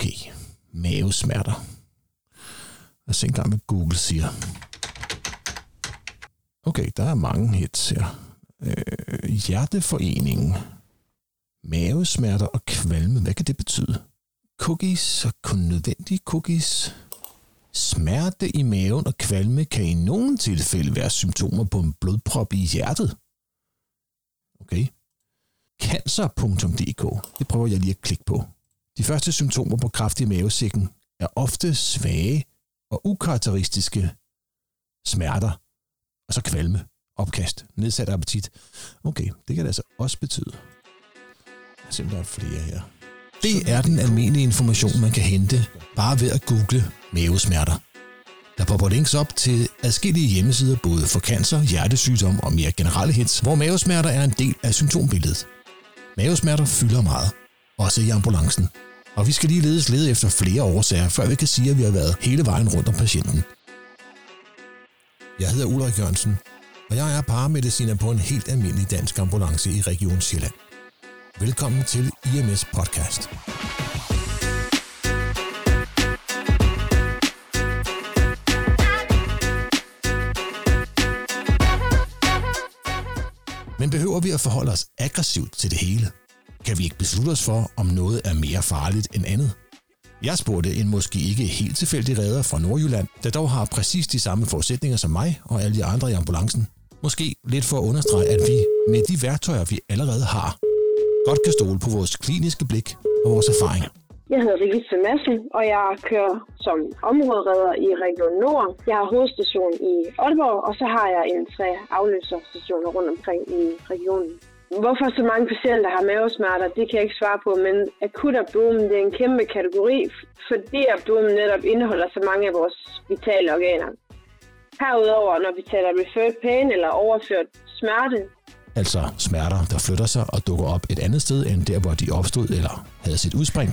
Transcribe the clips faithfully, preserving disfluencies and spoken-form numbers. okay, mavesmerter. Lad os se en gang, hvad Google siger. Okay, der er mange hits her. Øh, hjerteforeningen. Mavesmerter og kvalme. Hvad kan det betyde? Cookies og kun nødvendige cookies. Smerte i maven og kvalme kan i nogle tilfælde være symptomer på en blodprop i hjertet. Okay. Cancer punktum d k. Det prøver jeg lige at klikke på. De første symptomer på kræft i mavesækken er ofte svage og ukarakteristiske smerter. Og så kvalme, opkast, nedsat appetit. Okay, det kan det altså også betyde. Jeg ser, der er flere her. Det er den almindelige information, man kan hente, bare ved at google mavesmerter. Der popper links op til adskillige hjemmesider, både for cancer, hjertesygdom og mere generelle hits, hvor mavesmerter er en del af symptombilledet. Mavesmerter fylder meget, også i ambulancen. Og vi skal ligeledes lede efter flere årsager, før vi kan sige, at vi har været hele vejen rundt om patienten. Jeg hedder Ulrik Jørgensen, og jeg er paramediciner på en helt almindelig dansk ambulance i Region Sjælland. Velkommen til I M S Podcast. Men behøver vi at forholde os aggressivt til det hele? Kan vi ikke beslutte os for, om noget er mere farligt end andet? Jeg spurgte en måske ikke helt tilfældig reder fra Nordjylland, der dog har præcis de samme forudsætninger som mig og alle de andre i ambulancen. Måske lidt for at understrege, at vi med de værktøjer, vi allerede har, godt kan stole på vores kliniske blik og vores erfaring. Jeg hedder Rikisse Madsen, og jeg kører som områdereder i Region Nord. Jeg har hovedstation i Aalborg, og så har jeg en tre afløserstationer rundt omkring i regionen. Hvorfor så mange patienter har mavesmerter, det kan jeg ikke svare på, men akut abdomen, det er en kæmpe kategori, fordi abdomen netop indeholder så mange af vores vitale organer. Herudover, når vi taler referred pain eller overført smerte, altså smerter, der flytter sig og dukker op et andet sted end der, hvor de opstod eller havde sit udspring,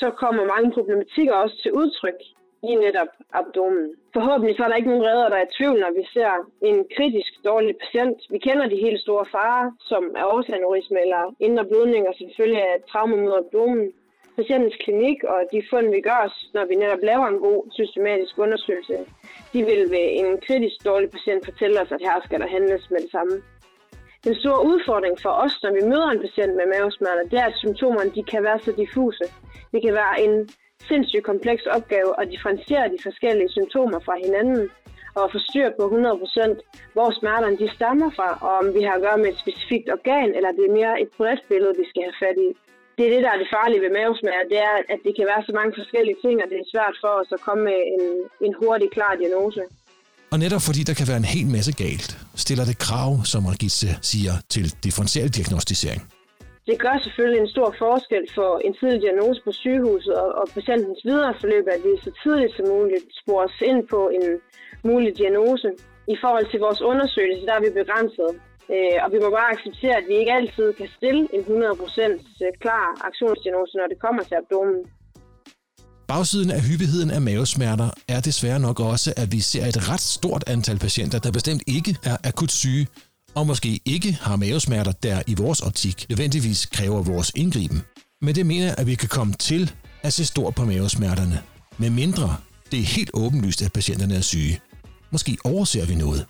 så kommer mange problematikker også til udtryk i netop abdomen. Forhåbentlig så er der ikke nogen reder, der er i tvivl, når vi ser en kritisk dårlig patient. Vi kender de helt store farer, som er aortaaneurisme eller indre blødninger, som følge af traume mod abdomen. Patientens klinik og de fund, vi gør os, når vi netop laver en god systematisk undersøgelse, de vil ved en kritisk dårlig patient fortælle os, at her skal der handles med det samme. Den store udfordring for os, når vi møder en patient med mavesmerter, det er, at symptomerne de kan være så diffuse. Det kan være en sindssygt kompleks opgave at differentiere de forskellige symptomer fra hinanden og få styr på hundrede procent, hvor smerterne de stammer fra, og om vi har at gøre med et specifikt organ, eller det er mere et bredt billede, vi skal have fat i. Det er det, der er det farlige ved mavesmerter, det er, at det kan være så mange forskellige ting, og det er svært for os at komme med en, en hurtig, klar diagnose. Og netop fordi der kan være en hel masse galt, stiller det krav, som Rikisse siger, til differentiel diagnostisering. Det gør selvfølgelig en stor forskel for en tidlig diagnose på sygehuset og patientens videre forløb, at vi så tidligt som muligt sporer os ind på en mulig diagnose. I forhold til vores undersøgelse, der er vi begrænset, og vi må bare acceptere, at vi ikke altid kan stille en hundrede procent klar aktionsdiagnose, når det kommer til abdomen. Bagsiden af hyppigheden af mavesmerter er desværre nok også, at vi ser et ret stort antal patienter, der bestemt ikke er akut syge, og måske ikke har mavesmerter, der i vores optik nødvendigvis kræver vores indgriben. Men det mener, at vi kan komme til at se stort på mavesmerterne, med mindre det er helt åbenlyst, at patienterne er syge. Måske overser vi noget.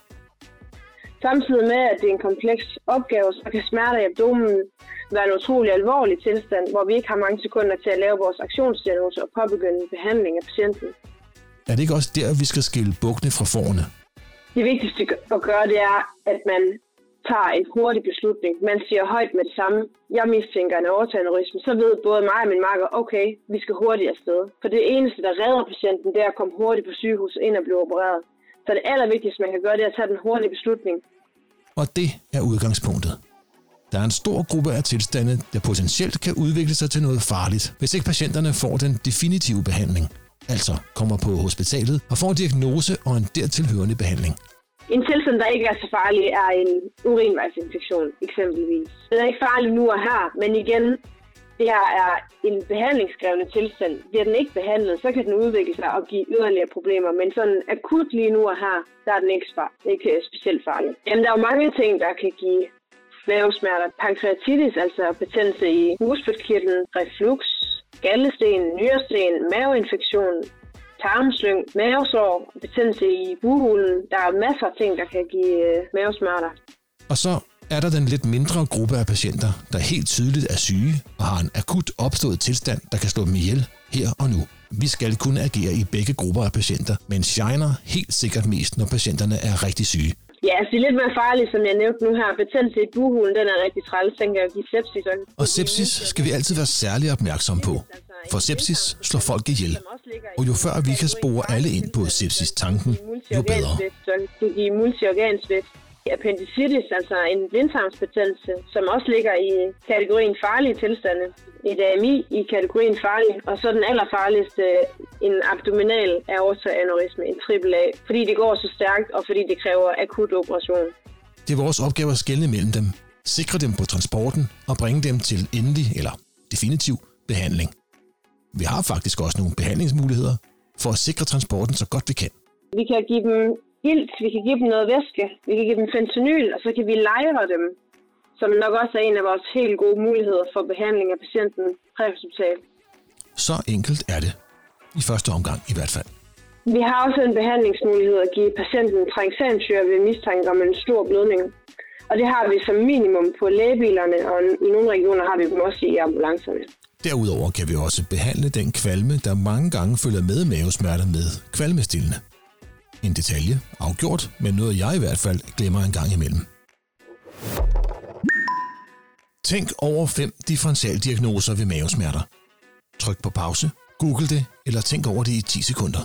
Samtidig med, at det er en kompleks opgave, så kan smerter i abdomen være en utrolig alvorlig tilstand, hvor vi ikke har mange sekunder til at lave vores aktionsdiagnose og påbegynde behandling af patienten. Er det ikke også der, vi skal skille bukkene fra fårene? Det vigtigste at gøre, det er, at man tager en hurtig beslutning. Man siger højt med det samme. Jeg mistænker en aortaaneurisme, så ved både mig og min makker, okay, vi skal hurtigt afsted. For det eneste, der redder patienten, det er at komme hurtigt på sygehuset ind og blive opereret. Så det allervigtigste, man kan gøre, det er at tage den hurtige beslutning. Og det er udgangspunktet. Der er en stor gruppe af tilstande, der potentielt kan udvikle sig til noget farligt, hvis ikke patienterne får den definitive behandling, altså kommer på hospitalet og får en diagnose og en dertilhørende behandling. En tilstand, der ikke er så farlig, er en urinvejsinfektion eksempelvis. Den er ikke farlig nu og her, men igen, det her er en behandlingskrævende tilstand. Bliver den ikke behandlet, så kan den udvikle sig og give yderligere problemer. Men sådan akut lige nu og her, der er den ikke, spar- ikke specielt farlig. Jamen, der er jo mange ting, der kan give mavesmerter. Pankreatitis, altså betændelse i bugspytkirtlen, reflux, galdesten, nyresten, maveinfektion, tarmslyng, mavesår, betændelse i bughulen. Der er masser af ting, der kan give mavesmerter. Og så er der den lidt mindre gruppe af patienter, der helt tydeligt er syge og har en akut opstået tilstand, der kan slå dem ihjel her og nu. Vi skal kunne agere i begge grupper af patienter, men shiner helt sikkert mest, når patienterne er rigtig syge. Ja, altså det er lidt mere farligt, som jeg nævnte nu her. Betændelse i bughulen, den er rigtig træls, den kan jo give sepsis. Og sepsis skal vi altid være særlig opmærksom på, for sepsis slår folk ihjel. Og jo før vi kan spore alle ind på sepsis-tanken, jo bedre. Det giver multiorgansvægt. Appendicitis, altså en blindtarmsbetændelse, som også ligger i kategorien farlige tilstande. Et A M I i kategorien farlig, og så den allerfarligste, en abdominal aortaaneurysme, en triple A, fordi det går så stærkt, og fordi det kræver akut operation. Det er vores opgave at skelne mellem dem, sikre dem på transporten og bringe dem til endelig eller definitiv behandling. Vi har faktisk også nogle behandlingsmuligheder for at sikre transporten så godt vi kan. Vi kan give dem ilt, vi kan give dem noget væske, vi kan give dem fentanyl, og så kan vi lejre dem, som nok også er en af vores helt gode muligheder for behandling af patienten præhospitalt. Så enkelt er det. I første omgang i hvert fald. Vi har også en behandlingsmulighed at give patienten tranexamsyre ved mistanke om en stor blødning. Og det har vi som minimum på lægebilerne, og i nogle regioner har vi dem også i ambulancerne. Derudover kan vi også behandle den kvalme, der mange gange følger med mavesmerter med kvalmestillende. En detalje afgjort, men noget jeg i hvert fald glemmer en gang imellem. Tænk over fem differentialdiagnoser ved mavesmerter. Tryk på pause, google det eller tænk over det i ti sekunder.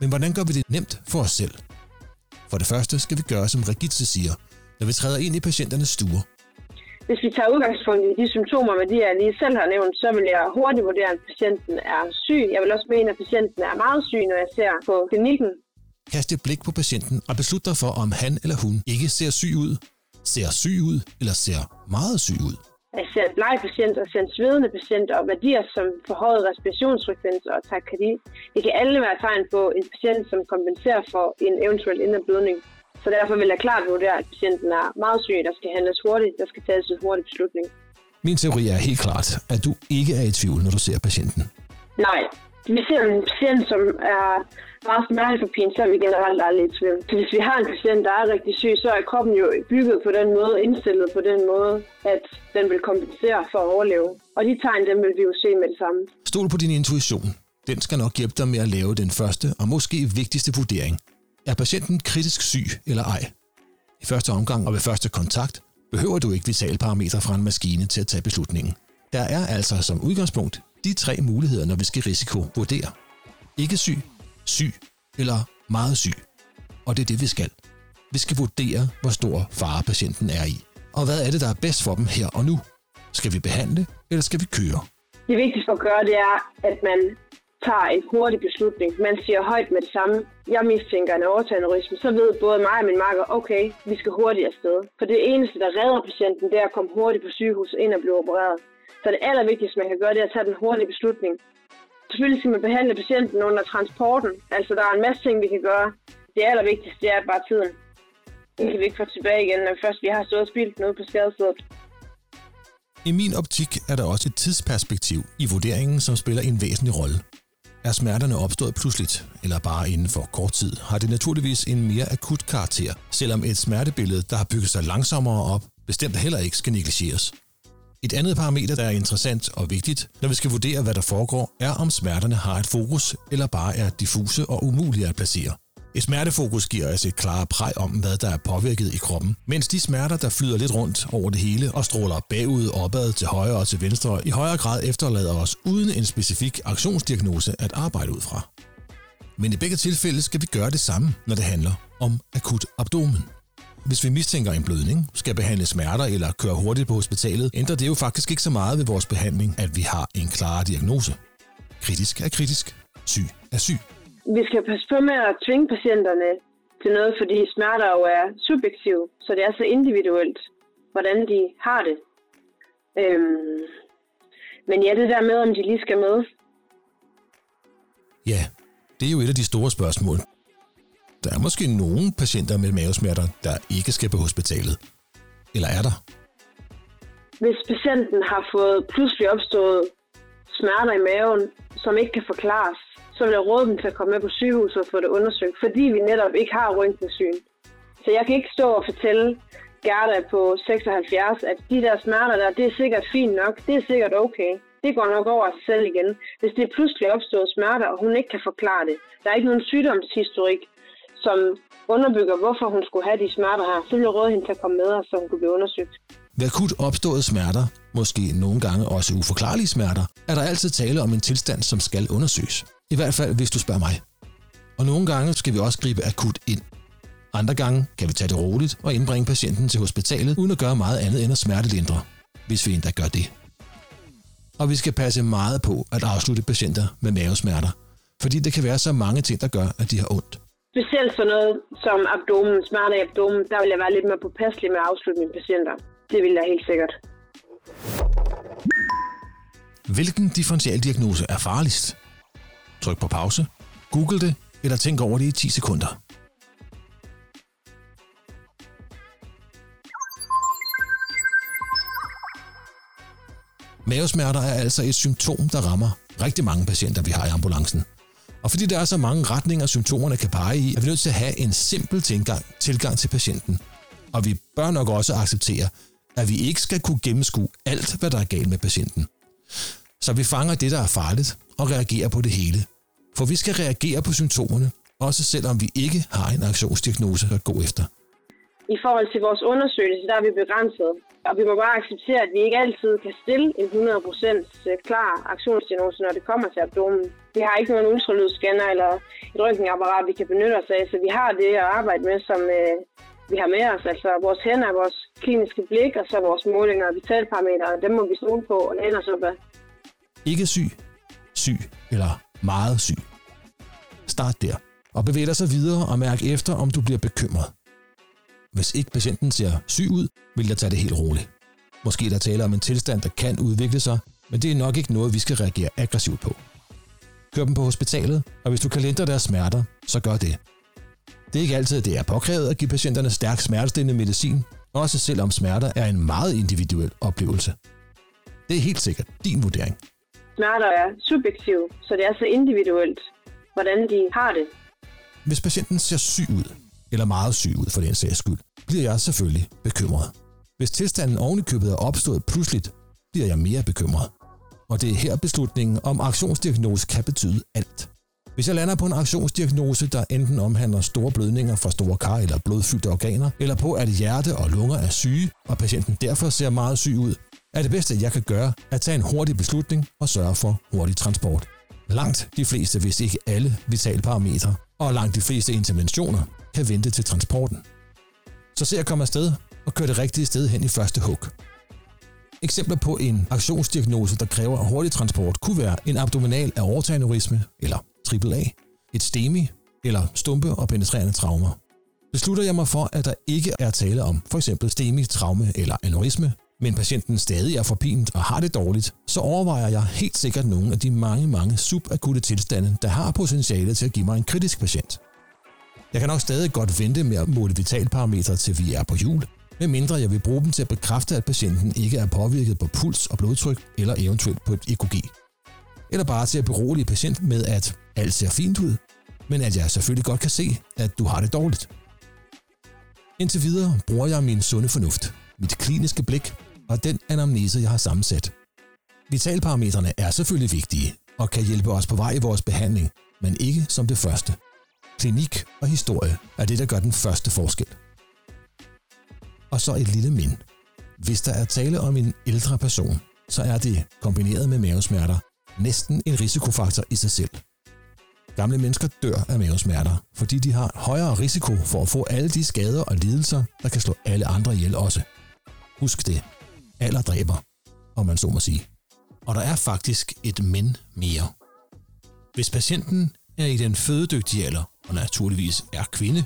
Men hvordan gør vi det nemt for os selv? For det første skal vi gøre, som Rikisse siger, når vi træder ind i patienternes stuer. Hvis vi tager udgangspunkt i de symptomer, med de jeg lige selv har nævnt, så vil jeg hurtigt vurdere, at patienten er syg. Jeg vil også mene, at patienten er meget syg, når jeg ser på klinikken. Kast et blik på patienten og beslut dig for, om han eller hun ikke ser syg ud, ser syg ud eller ser meget syg ud. Jeg ser en bleg patient og ser en svedende patient og værdier som forhøjet respirationsfrekvens og takykardi. Det kan alle være tegn på en patient, som kompenserer for en eventuel indre blødning. Så derfor vil jeg klart vurdere, at patienten er meget syg, der skal handles hurtigt, der skal tages en hurtig beslutning. Min teori er helt klart, at du ikke er i tvivl, når du ser patienten. Nej. Hvis vi ser en patient, som er meget smertepapin, så er vi generelt aldrig i tvivl. Så hvis vi har en patient, der er rigtig syg, så er kroppen jo bygget på den måde, indstillet på den måde, at den vil kompensere for at overleve. Og de tegn, dem vil vi jo se med det samme. Stol på din intuition. Den skal nok hjælpe dig med at lave den første og måske vigtigste vurdering. Er patienten kritisk syg eller ej? I første omgang og ved første kontakt behøver du ikke vitale parametre fra en maskine til at tage beslutningen. Der er altså som udgangspunkt de tre muligheder, når vi skal risikovurdere. Ikke syg, syg eller meget syg. Og det er det, vi skal. Vi skal vurdere, hvor stor fare patienten er i. Og hvad er det, der er bedst for dem her og nu? Skal vi behandle, eller skal vi køre? Det vigtigste at gøre, det er, at man tager en hurtig beslutning. Man siger højt med det samme. Jeg mistænker en aortaaneurysme, så ved både mig og min makker, okay, vi skal hurtigt afsted. For det eneste, der redder patienten, det er at komme hurtigt på sygehus ind og blive opereret. Så det allervigtigste, man kan gøre, det er at tage den hurtige beslutning. Selvfølgelig skal man behandle patienten under transporten. Altså, der er en masse ting, vi kan gøre. Det allervigtigste, det er bare tiden. Den kan vi ikke få tilbage igen, når først vi har stået og spildt noget på skadestedet. I min optik er der også et tidsperspektiv i vurderingen, som spiller en væsentlig rolle. Er smerterne opstået pludseligt, eller bare inden for kort tid, har det naturligvis en mere akut karakter, selvom et smertebillede, der har bygget sig langsommere op, bestemt heller ikke skal negligeres. Et andet parameter, der er interessant og vigtigt, når vi skal vurdere, hvad der foregår, er om smerterne har et fokus, eller bare er diffuse og umulige at placere. Et smertefokus giver os et klare præg om, hvad der er påvirket i kroppen, mens de smerter, der flyder lidt rundt over det hele og stråler bagud, opad, til højre og til venstre, i højere grad efterlader os uden en specifik aktionsdiagnose at arbejde ud fra. Men i begge tilfælde skal vi gøre det samme, når det handler om akut abdomen. Hvis vi mistænker en blødning, skal behandle smerter eller køre hurtigt på hospitalet, ændrer det jo faktisk ikke så meget ved vores behandling, at vi har en klar diagnose. Kritisk er kritisk, syg er syg. Vi skal passe på med at tvinge patienterne til noget, fordi smerter jo er subjektive, så det er så individuelt, hvordan de har det. Øhm, men ja, det der med, om de lige skal med. Ja, det er jo et af de store spørgsmål. Der er måske nogle patienter med mavesmerter, der ikke skal på hospitalet. Eller er der? Hvis patienten har fået pludselig opstået smerter i maven, som ikke kan forklares, så vil jeg råde dem til at komme med på sygehuset og få det undersøgt, fordi vi netop ikke har røntgensyn. Så jeg kan ikke stå og fortælle Gerda på seksoghalvfjerds, at de der smerter der, det er sikkert fint nok, det er sikkert okay. Det går nok over af sig selv igen. Hvis det er pludselig opstået smerter, og hun ikke kan forklare det, der er ikke nogen sygdomshistorik, som underbygger, hvorfor hun skulle have de smerter her, så vil jeg råde hende til at komme med, så hun kunne blive undersøgt. Ved akut opståede smerter, måske nogle gange også uforklarlige smerter, er der altid tale om en tilstand, som skal undersøges. I hvert fald, hvis du spørger mig. Og nogle gange skal vi også gribe akut ind. Andre gange kan vi tage det roligt og indbringe patienten til hospitalet, uden at gøre meget andet end at smertelindre, hvis vi endda gør det. Og vi skal passe meget på at afslutte patienter med mavesmerter, fordi det kan være så mange ting, der gør, at de har ondt. Specielt sådan noget som abdomen, smerter i abdomen, der vil jeg være lidt mere påpasselig med at afslutte mine patienter. Det vil jeg helt sikkert. Hvilken differentialdiagnose er farligst? Tryk på pause, google det, eller tænk over det i ti sekunder. Mavesmerter er altså et symptom, der rammer rigtig mange patienter, vi har i ambulancen. Og fordi der er så mange retninger, symptomerne kan pege i, er vi nødt til at have en simpel tilgang, tilgang til patienten. Og vi bør nok også acceptere, at vi ikke skal kunne gennemskue alt, hvad der er galt med patienten. Så vi fanger det, der er farligt, og reagerer på det hele. For vi skal reagere på symptomerne, også selvom vi ikke har en aktionsdiagnose at gå efter. I forhold til vores undersøgelse, der er vi begrænset. Og vi må bare acceptere, at vi ikke altid kan stille en hundrede procent klar aktionsdiagnose, når det kommer til abdomen. Vi har ikke nogen ultralydsscanner eller et røntgenapparat, vi kan benytte os af, så vi har det at arbejde med, som øh, vi har med os. Altså vores hænder, vores kliniske blik og så vores målinger og vitalparametre, dem må vi stole på og læne os op af. Ikke syg, syg eller meget syg. Start der og bevæg dig så videre og mærk efter, om du bliver bekymret. Hvis ikke patienten ser syg ud, vil jeg tage det helt roligt. Måske der taler om en tilstand, der kan udvikle sig, men det er nok ikke noget, vi skal reagere aggressivt på. Kør dem på hospitalet, og hvis du kan lindre deres smerter, så gør det. Det er ikke altid, det er påkrævet at give patienterne stærk smertestillende medicin, også selvom smerter er en meget individuel oplevelse. Det er helt sikkert din vurdering. Smerter er subjektive, så det er så individuelt, hvordan de har det. Hvis patienten ser syg ud, eller meget syg ud for den sags skyld, bliver jeg selvfølgelig bekymret. Hvis tilstanden ovenikøbet er opstået pludseligt, bliver jeg mere bekymret. Og det er her beslutningen om aktionsdiagnose kan betyde alt. Hvis jeg lander på en aktionsdiagnose, der enten omhandler store blødninger fra store kar eller blodfyldte organer, eller på at hjerte og lunger er syge, og patienten derfor ser meget syg ud, er det bedste, jeg kan gøre, at tage en hurtig beslutning og sørge for hurtig transport. Langt de fleste, hvis ikke alle, vitalparametre og langt de fleste interventioner kan vente til transporten. Så se at komme afsted og køre det rigtige sted hen i første hug. Eksempler på en aktionsdiagnose, der kræver hurtig transport, kunne være en abdominal aortaaneurisme eller triple A, et stemi eller stumpe- og penetrerende traumer. Beslutter jeg mig for, at der ikke er tale om f.eks. stemi, traume eller aneurisme, men patienten stadig er forpint og har det dårligt, så overvejer jeg helt sikkert nogle af de mange, mange subakutte tilstande, der har potentiale til at give mig en kritisk patient. Jeg kan nok stadig godt vente med at måle vitalparametre til vi er på hjul, medmindre jeg vil bruge dem til at bekræfte, at patienten ikke er påvirket på puls og blodtryk eller eventuelt på et E K G. Eller bare til at berolige patienten med, at alt ser fint ud, men at jeg selvfølgelig godt kan se, at du har det dårligt. Indtil videre bruger jeg min sunde fornuft, mit kliniske blik og den anamnese, jeg har sammensat. Vitalparametrene er selvfølgelig vigtige og kan hjælpe os på vej i vores behandling, men ikke som det første. Klinik og historie er det, der gør den første forskel. Og så et lille mind. Hvis der er tale om en ældre person, så er det, kombineret med mavesmerter, næsten en risikofaktor i sig selv. Gamle mennesker dør af mavesmerter, fordi de har højere risiko for at få alle de skader og lidelser, der kan slå alle andre ihjel også. Husk det. Alder dræber, om man så må sige. Og der er faktisk et men mere. Hvis patienten er i den fødedygtige alder, og naturligvis er kvinde,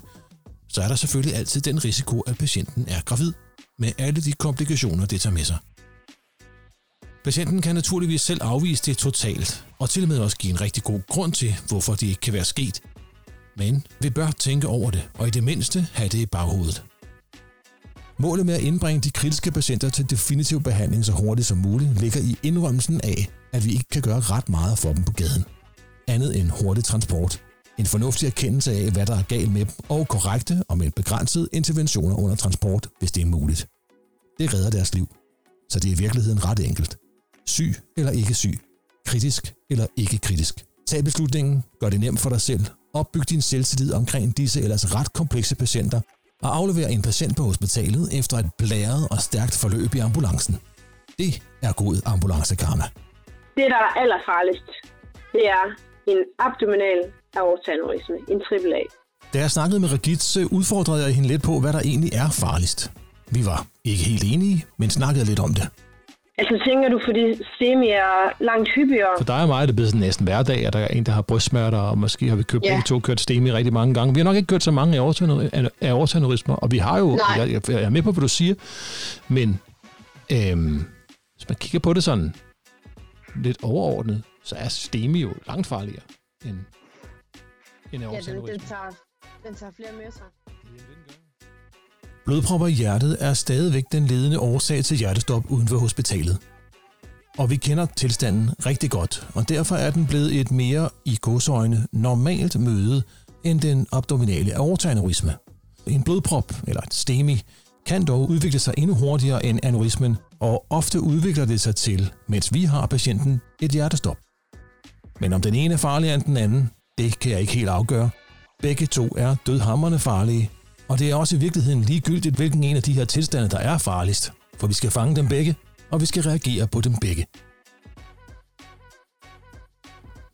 så er der selvfølgelig altid den risiko, at patienten er gravid, med alle de komplikationer, det tager med sig. Patienten kan naturligvis selv afvise det totalt, og til og med også give en rigtig god grund til, hvorfor det ikke kan være sket. Men vi bør tænke over det, og i det mindste have det i baghovedet. Målet med at indbringe de kritiske patienter til definitiv behandling så hurtigt som muligt ligger i indrømmelsen af, at vi ikke kan gøre ret meget for dem på gaden. Andet end hurtig transport. En fornuftig erkendelse af, hvad der er galt med dem, og korrekte og med begrænsede interventioner under transport, hvis det er muligt. Det redder deres liv. Så det er i virkeligheden ret enkelt. Syg eller ikke syg. Kritisk eller ikke kritisk. Tag beslutningen, gør det nemt for dig selv, opbyg din selvtillid omkring disse ellers ret komplekse patienter, og aflever en patient på hospitalet efter et blæret og stærkt forløb i ambulancen. Det er god ambulancekarma. Det, der er allerfarligst, det er en abdominal aortaaneurisme, en triple A. Da jeg snakkede med Rikisse, udfordrede jeg hende lidt på, hvad der egentlig er farligst. Vi var ikke helt enige, men snakkede lidt om det. Altså tænker du, fordi STEMI er langt hyppigere? For dig og mig er det blevet næsten hver dag, at der er en, der har brystsmerter, og måske har vi købt ja. to kørt STEMI rigtig mange gange. Vi har nok ikke kørt så mange aortaaneurismer, og vi har jo, jeg, jeg, jeg er med på, hvad du siger, men øhm, hvis man kigger på det sådan lidt overordnet, så er STEMI jo langt farligere end, end aortaaneurismer. Ja, den, den, tager, den tager flere med sig. Blodpropper i hjertet er stadigvæk den ledende årsag til hjertestop uden for hospitalet. Og vi kender tilstanden rigtig godt, og derfor er den blevet et mere i gåseøjne normalt møde end den abdominale aortaaneurisme. En blodprop, eller et STEMI, kan dog udvikle sig endnu hurtigere end aneurismen, og ofte udvikler det sig til, mens vi har patienten, et hjertestop. Men om den ene er farligere end den anden, det kan jeg ikke helt afgøre. Begge to er dødhamrende farlige. Og det er også i virkeligheden ligegyldigt, hvilken en af de her tilstande, der er farligst. For vi skal fange dem begge, og vi skal reagere på dem begge.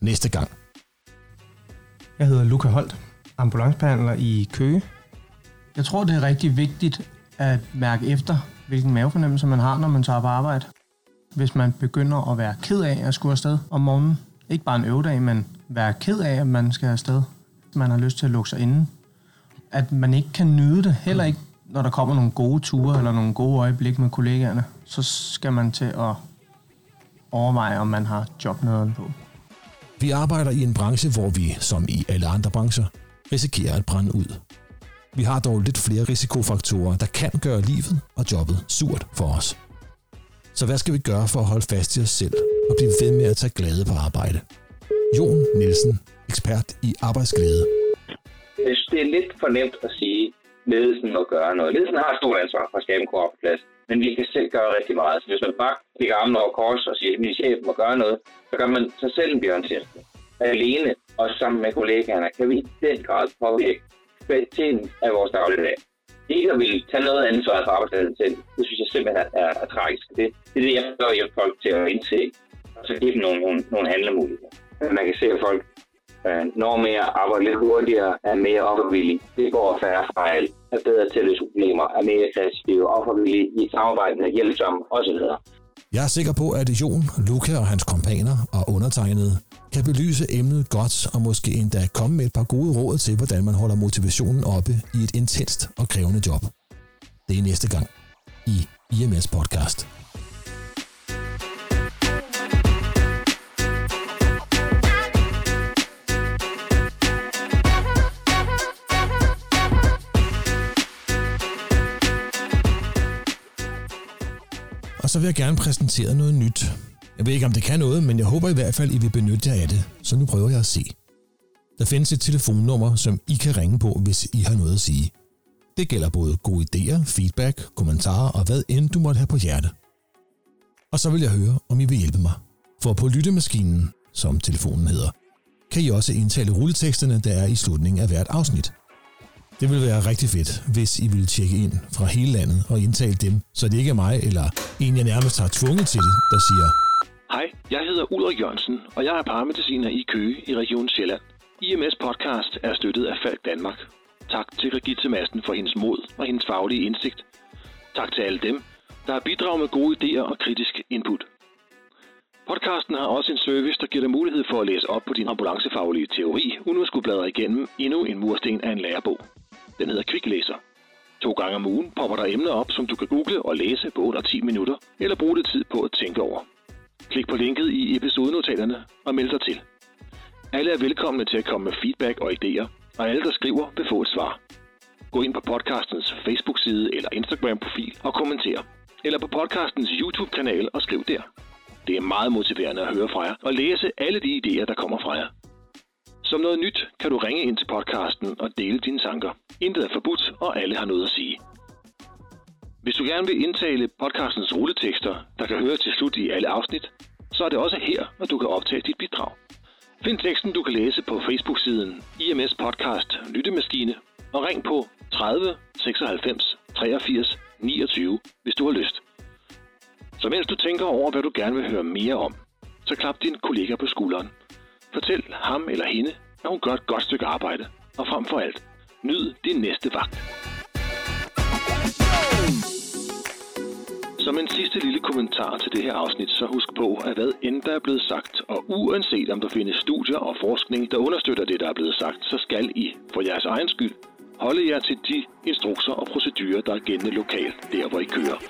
Næste gang. Jeg hedder Luca Holt, ambulancebehandler i Køge. Jeg tror, det er rigtig vigtigt at mærke efter, hvilken mavefornemmelse man har, når man tager på arbejde. Hvis man begynder at være ked af at skulle afsted om morgenen. Ikke bare en øvedag, men være ked af, at man skal afsted. Man har lyst til at lukke sig inden. At man ikke kan nyde det, heller ikke når der kommer nogle gode ture eller nogle gode øjeblik med kollegaerne, så skal man til at overveje, om man har jobnødderen på. Vi arbejder i en branche, hvor vi, som i alle andre brancher, risikerer at brænde ud. Vi har dog lidt flere risikofaktorer, der kan gøre livet og jobbet surt for os. Så hvad skal vi gøre for at holde fast i os selv og blive ved med at tage glæde på arbejde? Jørn Nielsen, ekspert i arbejdsglæde. Det er lidt for nemt at sige, ledelsen må gøre noget. Ledelsen har et stort ansvar for at skabe en god arbejdsplads, men vi kan selv gøre rigtig meget. Så hvis man bare lægger armen over kors og siger, at min chef må gøre noget, så gør man sig selv en bjørntjeneste. Alene og sammen med kollegaerne kan vi i den grad påvirke kvaliteten af vores dagligdag. Ikke at ville tage noget ansvar for arbejdspladsen selv, det synes jeg simpelthen er, er, er tragisk. Det, det er det, jeg prøver at hjælpe folk til at indse, og så give dem nogle, nogle, nogle handlemuligheder. Man kan se, at folk når mere, arbejder lidt hurtigere, er mere opvillige, det går færre fejl, er bedre til at løse problemer, er mere kreative, opvillige i samarbejdene, hjælpsomme osv. Jeg er sikker på, at Jon, Luca og hans kompaner og undertegnede kan belyse emnet godt og måske endda komme med et par gode råd til, hvordan man holder motivationen oppe i et intenst og krævende job. Det er næste gang i I M S Podcast. Så vil jeg gerne præsentere noget nyt. Jeg ved ikke, om det kan noget, men jeg håber i hvert fald, I vil benytte jer af det, så nu prøver jeg at se. Der findes et telefonnummer, som I kan ringe på, hvis I har noget at sige. Det gælder både gode idéer, feedback, kommentarer og hvad end du måtte have på hjerte. Og så vil jeg høre, om I vil hjælpe mig. For på lyttemaskinen, som telefonen hedder, kan I også indtale rulleteksterne, der er i slutningen af hvert afsnit. Det ville være rigtig fedt, hvis I ville tjekke ind fra hele landet og indtale dem, så det ikke er mig eller en, jeg nærmest har tvunget til det, der siger: Hej, jeg hedder Ulrik Jørgensen, og jeg er paramediciner i Køge i Region Sjælland. I M S Podcast er støttet af Fald Danmark. Tak til Rikisse Madsen for hendes mod og hendes faglige indsigt. Tak til alle dem, der har bidraget med gode idéer og kritisk input. Podcasten har også en service, der giver dig mulighed for at læse op på din ambulancefaglige teori, uden at skulle bladre igennem endnu en mursten af en lærebog. Den hedder Kvicklæser. To gange om ugen popper der emner op, som du kan google og læse på under ti minutter, eller bruge det tid på at tænke over. Klik på linket i episodenotaterne og meld dig til. Alle er velkomne til at komme med feedback og idéer, og alle, der skriver, vil få et svar. Gå ind på podcastens Facebook-side eller Instagram-profil og kommenter. Eller på podcastens YouTube-kanal og skriv der. Det er meget motiverende at høre fra jer og læse alle de idéer, der kommer fra jer. Som noget nyt kan du ringe ind til podcasten og dele dine tanker. Intet er forbudt, og alle har noget at sige. Hvis du gerne vil indtale podcastens rulletekster, der kan høre til slut i alle afsnit, så er det også her, at du kan optage dit bidrag. Find teksten, du kan læse på Facebook-siden I M S Podcast Lyttemaskine og ring på tredive seksoghalvfems treogfirs niogtyve, hvis du har lyst. Så mens du tænker over, hvad du gerne vil høre mere om, så klap din kollega på skulderen. Fortæl ham eller hende, at hun gør et godt stykke arbejde. Og frem for alt, nyd din næste vagt. Som en sidste lille kommentar til det her afsnit, så husk på, at hvad end der er blevet sagt, og uanset om der findes studier og forskning, der understøtter det, der er blevet sagt, så skal I, for jeres egen skyld, holde jer til de instrukser og procedurer, der er gældende lokalt, der hvor I kører.